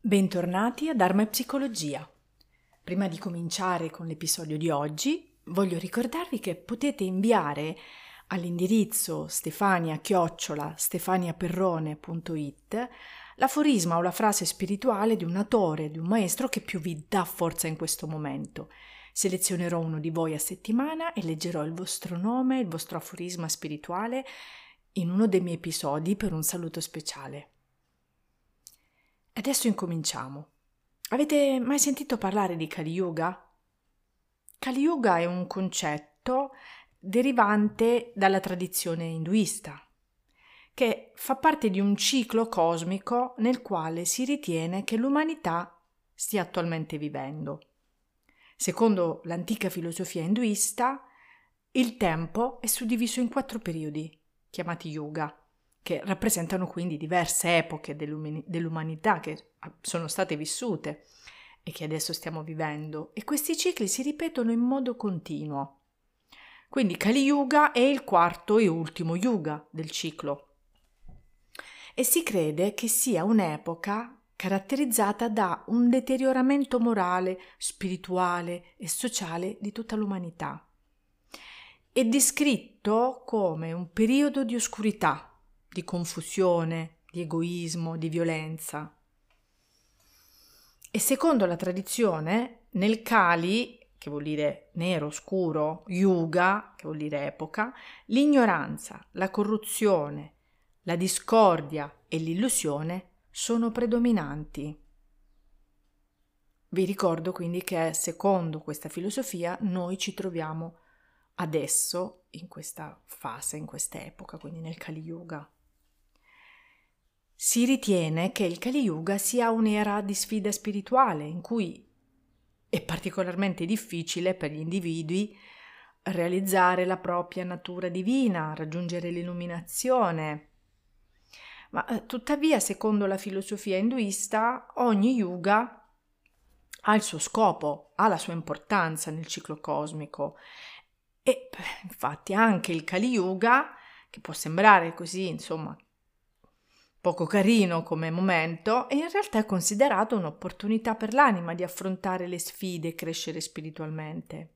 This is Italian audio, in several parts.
Bentornati a Dharma e Psicologia. Prima di cominciare con l'episodio di oggi, voglio ricordarvi che potete inviare all'indirizzo stefania@stefaniaperrone.it l'aforisma o la frase spirituale di un autore, di un maestro che più vi dà forza in questo momento. Selezionerò uno di voi a settimana e leggerò il vostro nome, il vostro aforisma spirituale in uno dei miei episodi per un saluto speciale. Adesso incominciamo. Avete mai sentito parlare di Kali Yuga? Kali Yuga è un concetto derivante dalla tradizione induista, che fa parte di un ciclo cosmico nel quale si ritiene che l'umanità stia attualmente vivendo. Secondo l'antica filosofia induista, il tempo è suddiviso in 4 periodi, chiamati Yuga, che rappresentano quindi diverse epoche dell'umanità che sono state vissute e che adesso stiamo vivendo, e questi cicli si ripetono in modo continuo. Quindi Kali Yuga è il 4° e ultimo Yuga del ciclo e si crede che sia un'epoca caratterizzata da un deterioramento morale, spirituale e sociale di tutta l'umanità. È descritto come un periodo di oscurità, di confusione, di egoismo, di violenza. E secondo la tradizione, nel Kali, che vuol dire nero, scuro, Yuga, che vuol dire epoca, l'ignoranza, la corruzione, la discordia e l'illusione sono predominanti. Vi ricordo quindi che secondo questa filosofia noi ci troviamo adesso in questa fase, in questa epoca, quindi nel Kali Yuga. Si ritiene che il Kali Yuga sia un'era di sfida spirituale in cui è particolarmente difficile per gli individui realizzare la propria natura divina, raggiungere l'illuminazione. Ma tuttavia, secondo la filosofia induista, ogni Yuga ha il suo scopo, ha la sua importanza nel ciclo cosmico. E infatti anche il Kali Yuga, che può sembrare così, insomma, poco carino come momento, in realtà è considerato un'opportunità per l'anima di affrontare le sfide e crescere spiritualmente.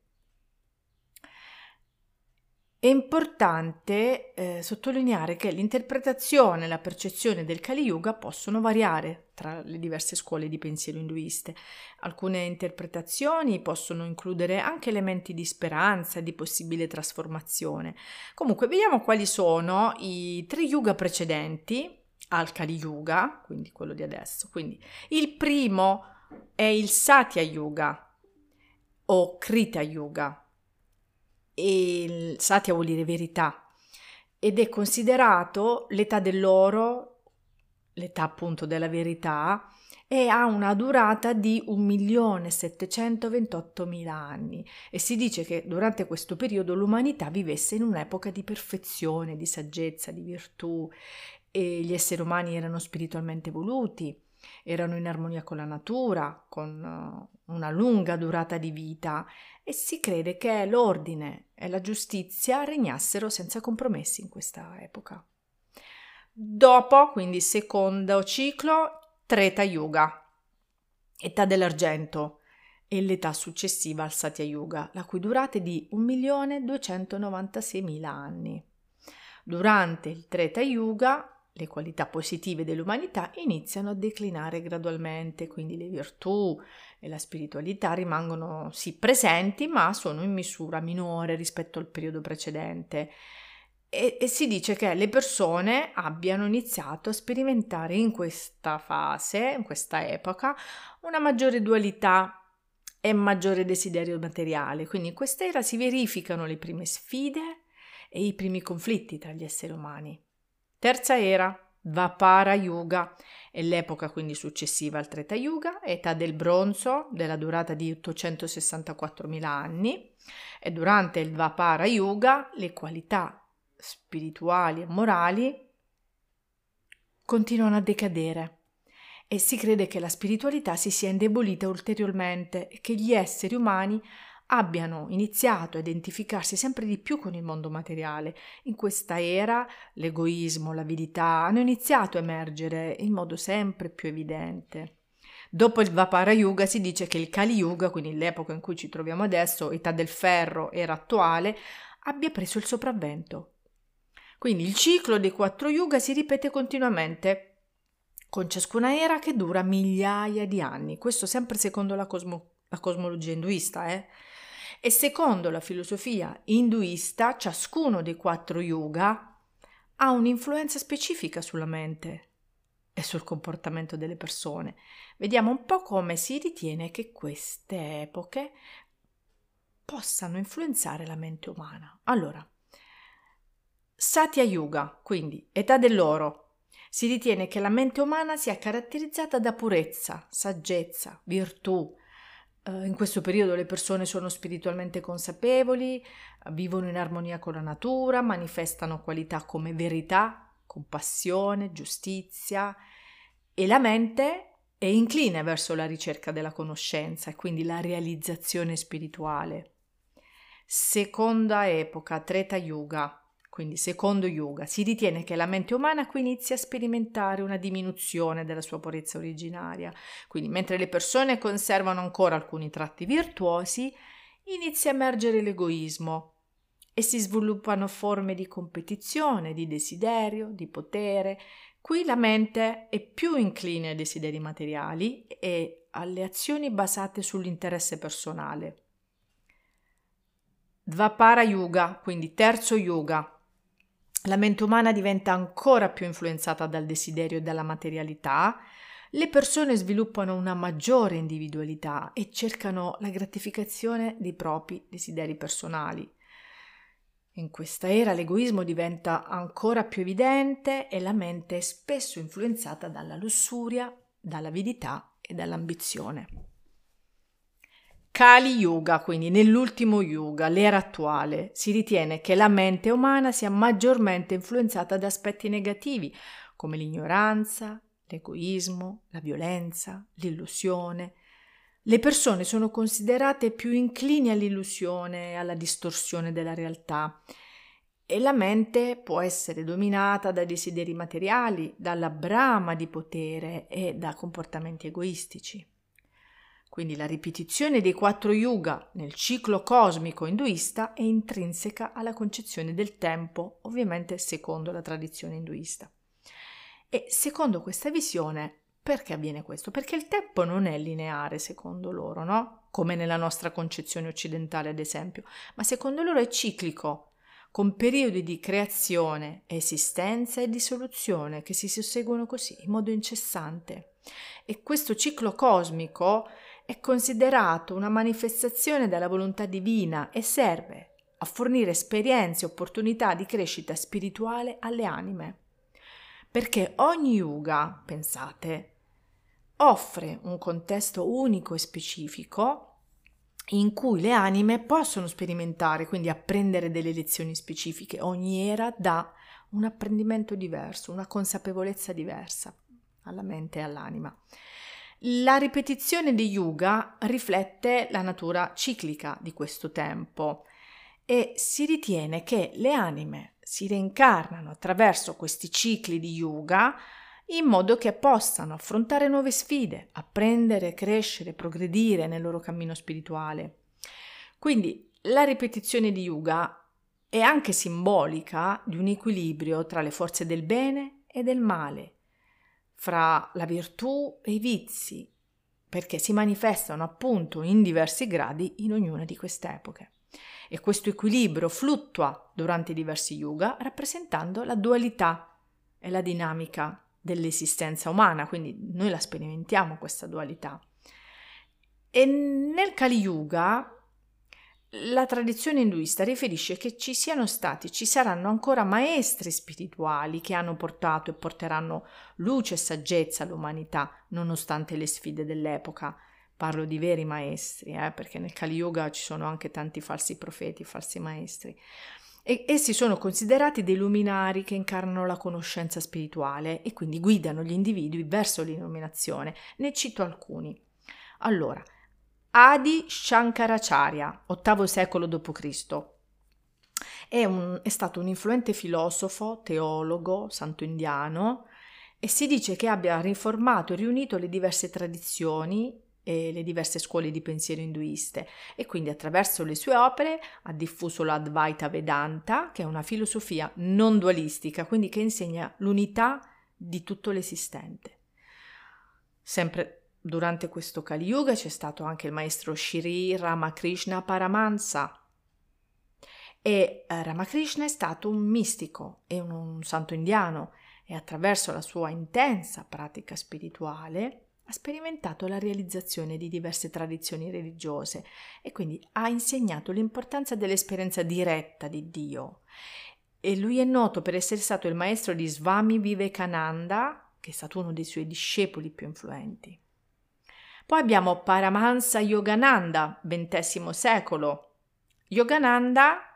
È importante sottolineare che l'interpretazione e la percezione del Kali Yuga possono variare tra le diverse scuole di pensiero induiste. Alcune interpretazioni possono includere anche elementi di speranza e di possibile trasformazione. Comunque, vediamo quali sono i 3 Yuga precedenti al Kali Yuga, quindi quello di adesso. Quindi il primo è il Satya Yuga o Krita Yuga, e il Satya vuol dire verità, ed è considerato l'età dell'oro, l'età appunto della verità, e ha una durata di 1.728.000 anni, e si dice che durante questo periodo l'umanità vivesse in un'epoca di perfezione, di saggezza, di virtù, e gli esseri umani erano spiritualmente evoluti, erano in armonia con la natura, con una lunga durata di vita, e si crede che l'ordine e la giustizia regnassero senza compromessi in questa epoca. Dopo, quindi, secondo ciclo, Treta Yuga, età dell'argento, e l'età successiva al Satya Yuga, la cui durata è di 1.296.000 anni. Durante il Treta Yuga le qualità positive dell'umanità iniziano a declinare gradualmente, quindi le virtù e la spiritualità rimangono sì presenti, ma sono in misura minore rispetto al periodo precedente, e si dice che le persone abbiano iniziato a sperimentare in questa fase, in questa epoca, una maggiore dualità e maggiore desiderio materiale. Quindi in quest'era si verificano le prime sfide e i primi conflitti tra gli esseri umani. Terza era, Dvapara Yuga, è l'epoca quindi successiva al Treta Yuga, età del bronzo, della durata di 864.000 anni, e durante il Dvapara Yuga le qualità spirituali e morali continuano a decadere, e si crede che la spiritualità si sia indebolita ulteriormente e che gli esseri umani abbiano iniziato a identificarsi sempre di più con il mondo materiale. In questa era l'egoismo, l'avidità hanno iniziato a emergere in modo sempre più evidente. Dopo il Dvapara Yuga si dice che il Kali Yuga, quindi l'epoca in cui ci troviamo adesso, età del ferro era attuale, abbia preso il sopravvento. Quindi il ciclo dei 4 Yuga si ripete continuamente, con ciascuna era che dura migliaia di anni. Questo sempre secondo la cosmologia induista. E secondo la filosofia induista, ciascuno dei 4 Yuga ha un'influenza specifica sulla mente e sul comportamento delle persone. Vediamo un po' come si ritiene che queste epoche possano influenzare la mente umana. Allora, Satya Yuga, quindi età dell'oro. Si ritiene che la mente umana sia caratterizzata da purezza, saggezza, virtù. In questo periodo le persone sono spiritualmente consapevoli, vivono in armonia con la natura, manifestano qualità come verità, compassione, giustizia, e la mente è incline verso la ricerca della conoscenza e quindi la realizzazione spirituale. Seconda epoca, Treta Yuga. Quindi secondo Yuga, si ritiene che la mente umana qui inizia a sperimentare una diminuzione della sua purezza originaria. Quindi mentre le persone conservano ancora alcuni tratti virtuosi, inizia a emergere l'egoismo e si sviluppano forme di competizione, di desiderio, di potere. Qui la mente è più incline ai desideri materiali e alle azioni basate sull'interesse personale. Dvapara Yuga, quindi terzo Yuga. La mente umana diventa ancora più influenzata dal desiderio e dalla materialità, le persone sviluppano una maggiore individualità e cercano la gratificazione dei propri desideri personali. In questa era l'egoismo diventa ancora più evidente e la mente è spesso influenzata dalla lussuria, dall'avidità e dall'ambizione. Kali Yuga, quindi nell'ultimo Yuga, l'era attuale, si ritiene che la mente umana sia maggiormente influenzata da aspetti negativi come l'ignoranza, l'egoismo, la violenza, l'illusione. Le persone sono considerate più inclini all'illusione e alla distorsione della realtà e la mente può essere dominata da desideri materiali, dalla brama di potere e da comportamenti egoistici. Quindi la ripetizione dei 4 Yuga nel ciclo cosmico induista è intrinseca alla concezione del tempo, ovviamente secondo la tradizione induista. E secondo questa visione, perché avviene questo? Perché il tempo non è lineare secondo loro, no? Come nella nostra concezione occidentale, ad esempio, ma secondo loro è ciclico, con periodi di creazione, esistenza e dissoluzione che si susseguono così, in modo incessante. E questo ciclo cosmico è considerato una manifestazione della volontà divina e serve a fornire esperienze e opportunità di crescita spirituale alle anime. Perché ogni Yuga, pensate, offre un contesto unico e specifico in cui le anime possono sperimentare, quindi apprendere delle lezioni specifiche. Ogni era dà un apprendimento diverso, una consapevolezza diversa alla mente e all'anima. La ripetizione di Yuga riflette la natura ciclica di questo tempo e si ritiene che le anime si reincarnano attraverso questi cicli di Yuga in modo che possano affrontare nuove sfide, apprendere, crescere, progredire nel loro cammino spirituale. Quindi la ripetizione di Yuga è anche simbolica di un equilibrio tra le forze del bene e del male, fra la virtù e i vizi, perché si manifestano appunto in diversi gradi in ognuna di queste epoche. E questo equilibrio fluttua durante i diversi Yuga, rappresentando la dualità e la dinamica dell'esistenza umana, quindi noi la sperimentiamo questa dualità. E nel Kali Yuga la tradizione induista riferisce che ci saranno ancora maestri spirituali che hanno portato e porteranno luce e saggezza all'umanità, nonostante le sfide dell'epoca. Parlo di veri maestri, perché nel Kali Yuga ci sono anche tanti falsi profeti, falsi maestri. E essi sono considerati dei luminari che incarnano la conoscenza spirituale e quindi guidano gli individui verso l'illuminazione. Ne cito alcuni. Allora, Adi Shankaracharya, VIII secolo d.C., è stato un influente filosofo, teologo, santo indiano, e si dice che abbia riformato e riunito le diverse tradizioni e le diverse scuole di pensiero induiste, e quindi attraverso le sue opere ha diffuso l'Advaita Vedanta, che è una filosofia non dualistica, quindi che insegna l'unità di tutto l'esistente. Sempre durante questo Kali Yuga c'è stato anche il maestro Shri Ramakrishna Paramahansa, e Ramakrishna è stato un mistico e un santo indiano, e attraverso la sua intensa pratica spirituale ha sperimentato la realizzazione di diverse tradizioni religiose, e quindi ha insegnato l'importanza dell'esperienza diretta di Dio. E lui è noto per essere stato il maestro di Swami Vivekananda, che è stato uno dei suoi discepoli più influenti. Poi abbiamo Paramahansa Yogananda, XX secolo. Yogananda,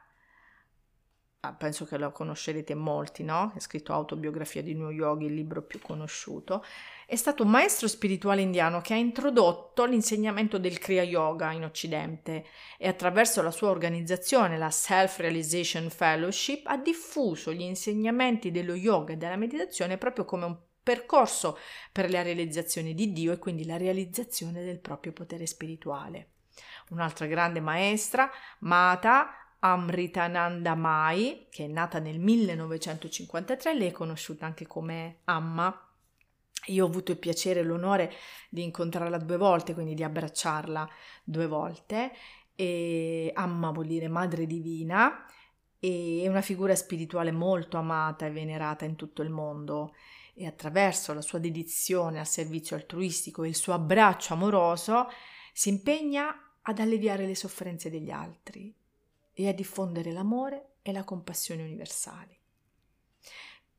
penso che lo conoscerete molti, no? Ha scritto Autobiografia di New Yogi, il libro più conosciuto. È stato un maestro spirituale indiano che ha introdotto l'insegnamento del Kriya Yoga in Occidente, e attraverso la sua organizzazione, la Self-Realization Fellowship, ha diffuso gli insegnamenti dello yoga e della meditazione proprio come un percorso per la realizzazione di Dio e quindi la realizzazione del proprio potere spirituale. Un'altra grande maestra, Mata Amritanandamayi, che è nata nel 1953, lei è conosciuta anche come Amma. Io ho avuto il piacere e l'onore di incontrarla 2 volte, quindi di abbracciarla 2 volte. E Amma vuol dire madre divina, e è una figura spirituale molto amata e venerata in tutto il mondo. E attraverso la sua dedizione al servizio altruistico e il suo abbraccio amoroso si impegna ad alleviare le sofferenze degli altri e a diffondere l'amore e la compassione universali.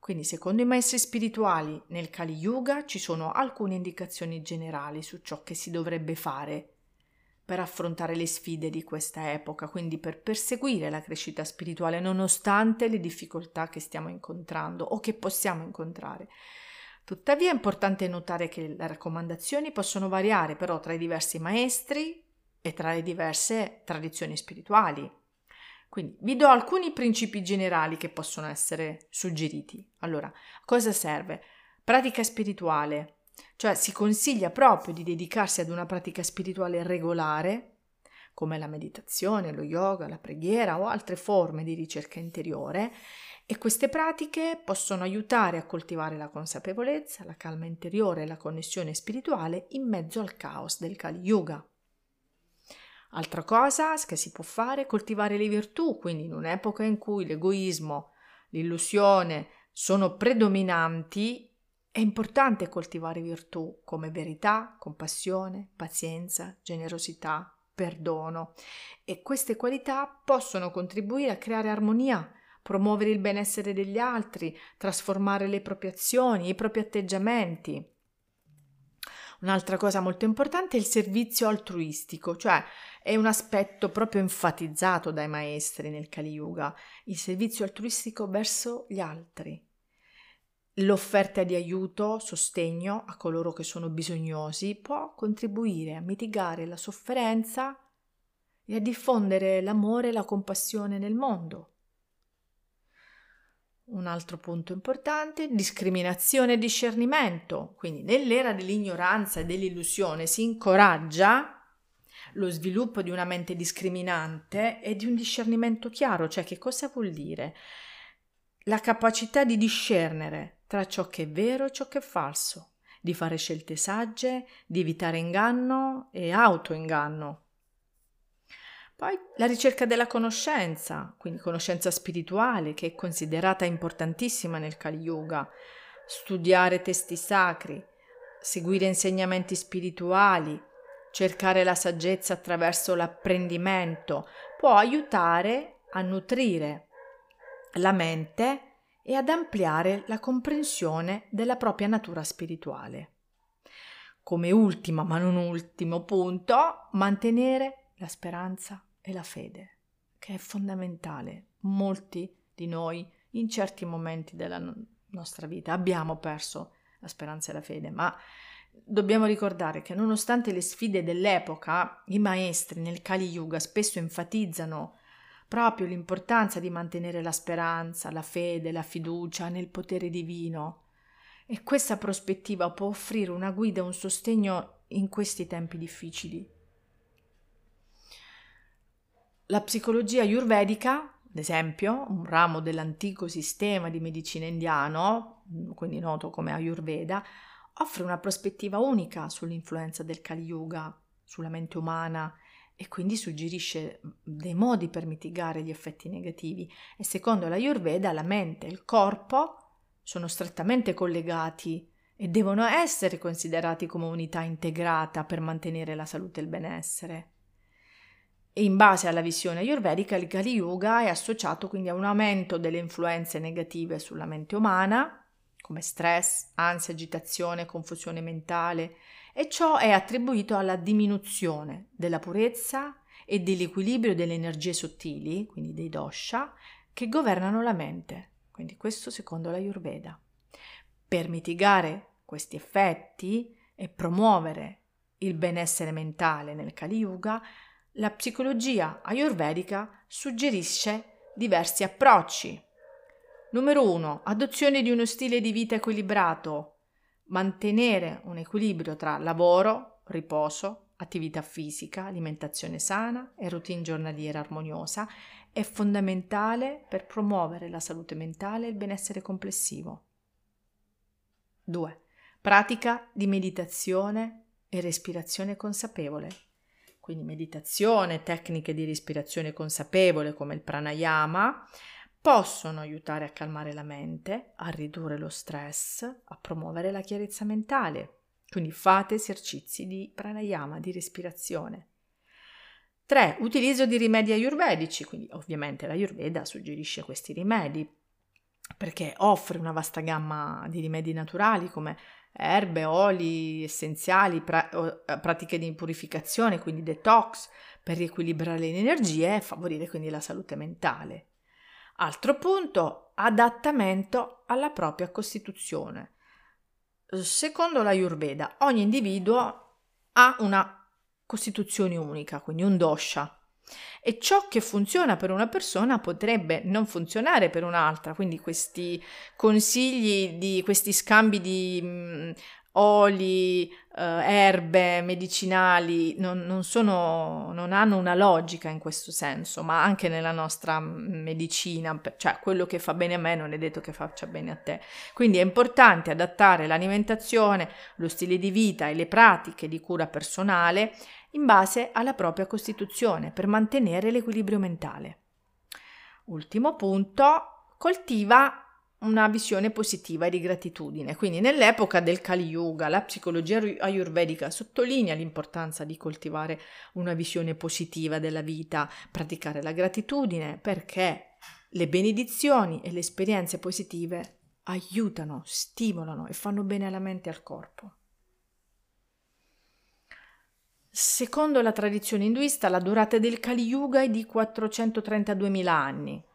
Quindi, secondo i maestri spirituali, nel Kali Yuga ci sono alcune indicazioni generali su ciò che si dovrebbe fare per affrontare le sfide di questa epoca, quindi per perseguire la crescita spirituale nonostante le difficoltà che stiamo incontrando o che possiamo incontrare. Tuttavia è importante notare che le raccomandazioni possono variare però tra i diversi maestri e tra le diverse tradizioni spirituali. Quindi vi do alcuni principi generali che possono essere suggeriti. Allora, cosa serve? Pratica spirituale. Cioè si consiglia proprio di dedicarsi ad una pratica spirituale regolare, come la meditazione, lo yoga, la preghiera o altre forme di ricerca interiore, e queste pratiche possono aiutare a coltivare la consapevolezza, la calma interiore e la connessione spirituale in mezzo al caos del Kali Yuga. Altra cosa che si può fare è coltivare le virtù, quindi in un'epoca in cui l'egoismo, l'illusione sono predominanti, è importante coltivare virtù come verità, compassione, pazienza, generosità, perdono, e queste qualità possono contribuire a creare armonia, promuovere il benessere degli altri, trasformare le proprie azioni, i propri atteggiamenti. Un'altra cosa molto importante è il servizio altruistico, cioè è un aspetto proprio enfatizzato dai maestri nel Kali Yuga, il servizio altruistico verso gli altri. L'offerta di aiuto, sostegno a coloro che sono bisognosi può contribuire a mitigare la sofferenza e a diffondere l'amore e la compassione nel mondo. Un altro punto importante, discriminazione e discernimento. Quindi nell'era dell'ignoranza e dell'illusione si incoraggia lo sviluppo di una mente discriminante e di un discernimento chiaro, cioè che cosa vuol dire? La capacità di discernere tra ciò che è vero e ciò che è falso, di fare scelte sagge, di evitare inganno e autoinganno. Poi la ricerca della conoscenza, quindi conoscenza spirituale, che è considerata importantissima nel Kali Yuga. Studiare testi sacri, seguire insegnamenti spirituali, cercare la saggezza attraverso l'apprendimento può aiutare a nutrire la mente e ad ampliare la comprensione della propria natura spirituale. Come ultima, ma non ultimo punto, mantenere la speranza e la fede, che è fondamentale. Molti di noi in certi momenti della nostra vita abbiamo perso la speranza e la fede, ma dobbiamo ricordare che nonostante le sfide dell'epoca, i maestri nel Kali Yuga spesso enfatizzano proprio l'importanza di mantenere la speranza, la fede, la fiducia nel potere divino E questa prospettiva può offrire una guida e un sostegno in questi tempi difficili. La psicologia ayurvedica, ad esempio, un ramo dell'antico sistema di medicina indiano, quindi noto come Ayurveda, offre una prospettiva unica sull'influenza del Kali Yuga, sulla mente umana, e quindi suggerisce dei modi per mitigare gli effetti negativi. E secondo l'Ayurveda la mente e il corpo sono strettamente collegati e devono essere considerati come unità integrata per mantenere la salute e il benessere. E in base alla visione ayurvedica, il Kali Yuga è associato quindi a un aumento delle influenze negative sulla mente umana, come stress, ansia, agitazione, confusione mentale, e ciò è attribuito alla diminuzione della purezza e dell'equilibrio delle energie sottili, quindi dei dosha, che governano la mente. Quindi questo secondo l'Ayurveda. Per mitigare questi effetti e promuovere il benessere mentale nel Kali Yuga, la psicologia ayurvedica suggerisce diversi approcci. Numero 1, adozione di uno stile di vita equilibrato, mantenere un equilibrio tra lavoro, riposo, attività fisica, alimentazione sana e routine giornaliera armoniosa è fondamentale per promuovere la salute mentale e il benessere complessivo. 2. Pratica di meditazione e respirazione consapevole. Quindi meditazione, tecniche di respirazione consapevole come il pranayama possono aiutare a calmare la mente, a ridurre lo stress, a promuovere la chiarezza mentale. Quindi fate esercizi di pranayama, di respirazione. 3. Utilizzo di rimedi ayurvedici. Quindi ovviamente l'Ayurveda suggerisce questi rimedi perché offre una vasta gamma di rimedi naturali come erbe, oli essenziali, pratiche di purificazione, quindi detox, per riequilibrare le energie e favorire quindi la salute mentale. Altro punto, adattamento alla propria costituzione. Secondo l'Ayurveda, ogni individuo ha una costituzione unica, quindi un dosha, e ciò che funziona per una persona potrebbe non funzionare per un'altra, quindi questi consigli di questi scambi di oli, erbe, medicinali non hanno una logica in questo senso, ma anche nella nostra medicina, cioè quello che fa bene a me non è detto che faccia bene a te. Quindi è importante adattare l'alimentazione, lo stile di vita e le pratiche di cura personale in base alla propria costituzione per mantenere l'equilibrio mentale. Ultimo punto, coltiva una visione positiva e di gratitudine. Quindi nell'epoca del Kali Yuga la psicologia ayurvedica sottolinea l'importanza di coltivare una visione positiva della vita, praticare la gratitudine, perché le benedizioni e le esperienze positive aiutano, stimolano e fanno bene alla mente e al corpo. Secondo la tradizione induista la durata del Kali Yuga è di 432.000 anni.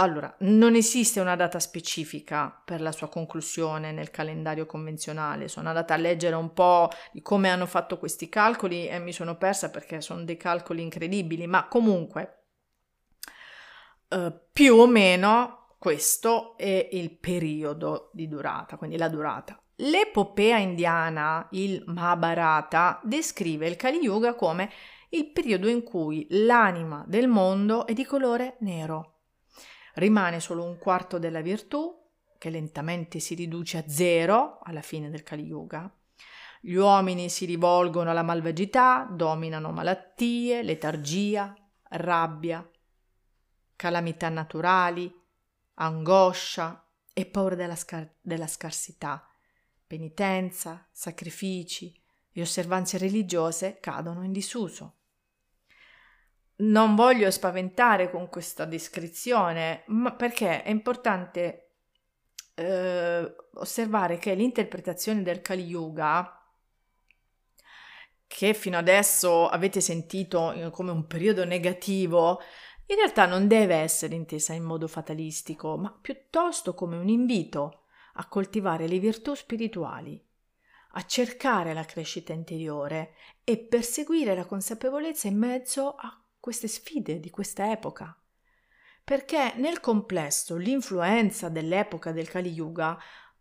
Allora, non esiste una data specifica per la sua conclusione nel calendario convenzionale. Sono andata a leggere un po' di come hanno fatto questi calcoli e mi sono persa perché sono dei calcoli incredibili, ma comunque più o meno questo è il periodo di durata, quindi la durata. L'epopea indiana, il Mahabharata, descrive il Kali Yuga come il periodo in cui l'anima del mondo è di colore nero. Rimane solo un quarto della virtù, che lentamente si riduce a zero alla fine del Kali Yuga. Gli uomini si rivolgono alla malvagità, dominano malattie, letargia, rabbia, calamità naturali, angoscia e paura della scarsità. Penitenza, sacrifici e osservanze religiose cadono in disuso. Non voglio spaventare con questa descrizione, ma perché è importante osservare che l'interpretazione del Kali Yuga, che fino adesso avete sentito come un periodo negativo, in realtà non deve essere intesa in modo fatalistico, ma piuttosto come un invito a coltivare le virtù spirituali, a cercare la crescita interiore e perseguire la consapevolezza in mezzo a queste sfide di questa epoca, perché nel complesso l'influenza dell'epoca del Kali Yuga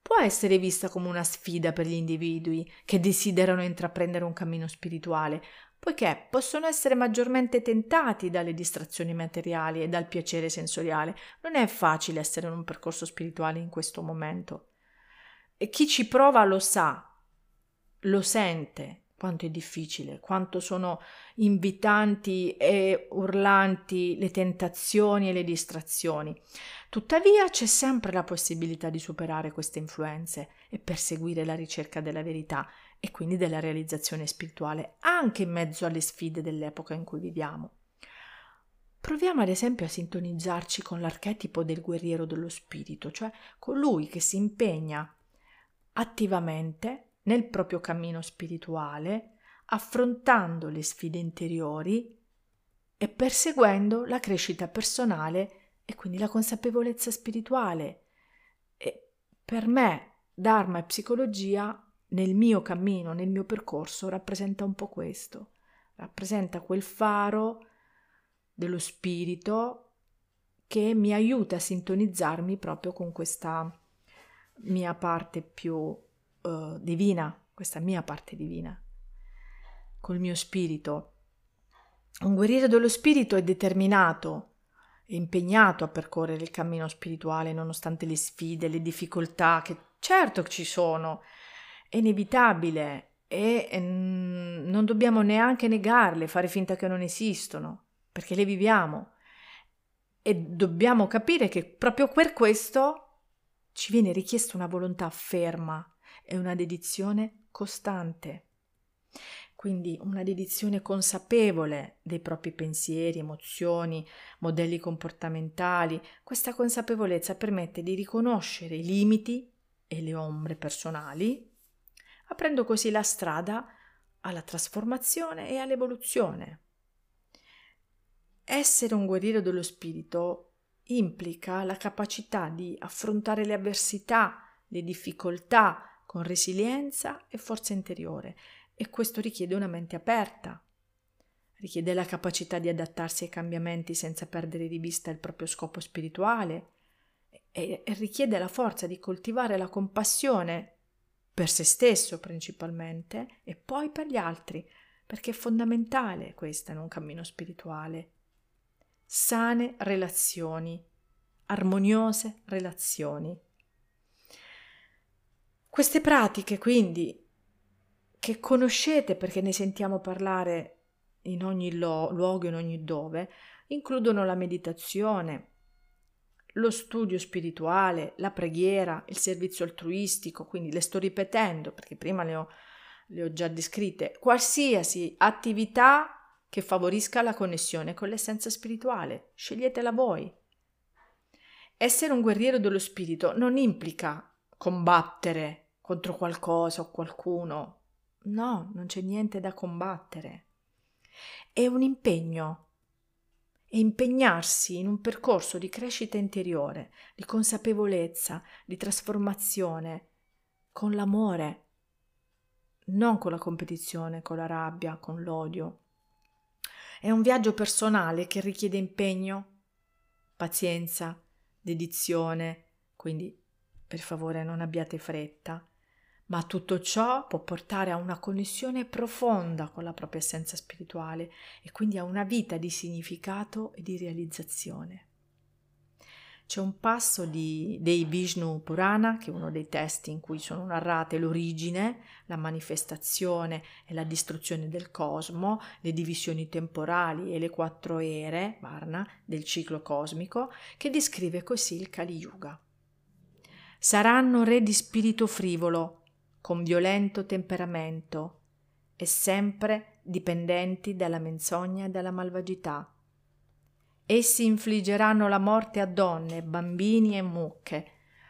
può essere vista come una sfida per gli individui che desiderano intraprendere un cammino spirituale, poiché possono essere maggiormente tentati dalle distrazioni materiali e dal piacere sensoriale. Non è facile essere in un percorso spirituale in questo momento. E chi ci prova lo sa, lo sente, quanto è difficile, quanto sono invitanti e urlanti le tentazioni e le distrazioni. Tuttavia c'è sempre la possibilità di superare queste influenze e perseguire la ricerca della verità e quindi della realizzazione spirituale, anche in mezzo alle sfide dell'epoca in cui viviamo. Proviamo ad esempio a sintonizzarci con l'archetipo del guerriero dello spirito, cioè colui che si impegna attivamente nel proprio cammino spirituale, affrontando le sfide interiori e perseguendo la crescita personale e quindi la consapevolezza spirituale. E per me, Dharma e psicologia, nel mio cammino, nel mio percorso, rappresenta un po' questo. Rappresenta quel faro dello spirito che mi aiuta a sintonizzarmi proprio con questa mia parte più divina, questa mia parte divina, col mio spirito. Un guerriero dello spirito è determinato e impegnato a percorrere il cammino spirituale nonostante le sfide, le difficoltà che certo ci sono, è inevitabile e non dobbiamo neanche negarle, fare finta che non esistono, perché le viviamo e dobbiamo capire che proprio per questo ci viene richiesta una volontà ferma, è una dedizione costante, quindi una dedizione consapevole dei propri pensieri, emozioni, modelli comportamentali. Questa consapevolezza permette di riconoscere i limiti e le ombre personali, aprendo così la strada alla trasformazione e all'evoluzione. Essere un guerriero dello spirito implica la capacità di affrontare le avversità, le difficoltà, con resilienza e forza interiore, e questo richiede una mente aperta, richiede la capacità di adattarsi ai cambiamenti senza perdere di vista il proprio scopo spirituale e richiede la forza di coltivare la compassione per se stesso principalmente e poi per gli altri, perché è fondamentale questa in un cammino spirituale. Sane relazioni, armoniose relazioni. Queste pratiche, quindi, che conoscete perché ne sentiamo parlare in ogni luogo, in ogni dove, includono la meditazione, lo studio spirituale, la preghiera, il servizio altruistico, quindi le sto ripetendo perché prima le ho già descritte, qualsiasi attività che favorisca la connessione con l'essenza spirituale, sceglietela voi. Essere un guerriero dello spirito non implica combattere contro qualcosa o qualcuno, no, non c'è niente da combattere. È un impegno, è impegnarsi in un percorso di crescita interiore, di consapevolezza, di trasformazione, con l'amore, non con la competizione, con la rabbia, con l'odio. È un viaggio personale che richiede impegno, pazienza, dedizione, quindi per favore non abbiate fretta, ma tutto ciò può portare a una connessione profonda con la propria essenza spirituale e quindi a una vita di significato e di realizzazione. C'è un passo dei Vishnu Purana, che è uno dei testi in cui sono narrate l'origine, la manifestazione e la distruzione del cosmo, le divisioni temporali e le 4 ere, Varna, del ciclo cosmico, che descrive così il Kali Yuga. Saranno re di spirito frivolo, con violento temperamento e sempre dipendenti dalla menzogna e dalla malvagità. Essi infliggeranno la morte a donne, bambini e mucche,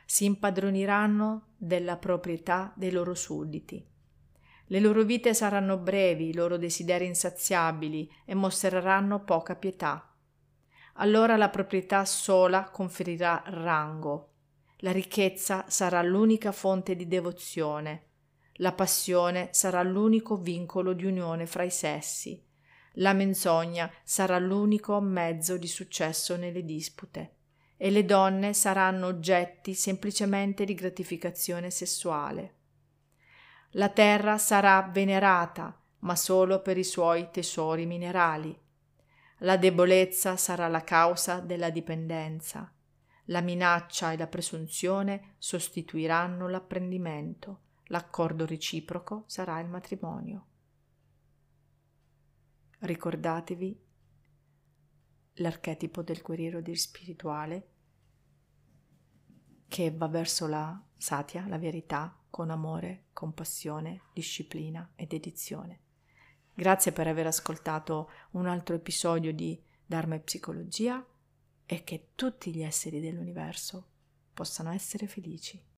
si impadroniranno della proprietà dei loro sudditi. Le loro vite saranno brevi, i loro desideri insaziabili e mostreranno poca pietà. Allora la proprietà sola conferirà rango. La ricchezza sarà l'unica fonte di devozione, la passione sarà l'unico vincolo di unione fra i sessi, la menzogna sarà l'unico mezzo di successo nelle dispute e le donne saranno oggetti semplicemente di gratificazione sessuale. La terra sarà venerata, ma solo per i suoi tesori minerali. La debolezza sarà la causa della dipendenza. La minaccia e la presunzione sostituiranno l'apprendimento. L'accordo reciproco sarà il matrimonio. Ricordatevi l'archetipo del guerriero spirituale che va verso la satya, la verità, con amore, compassione, disciplina e dedizione. Grazie per aver ascoltato un altro episodio di Dharma e Psicologia, e che tutti gli esseri dell'universo possano essere felici.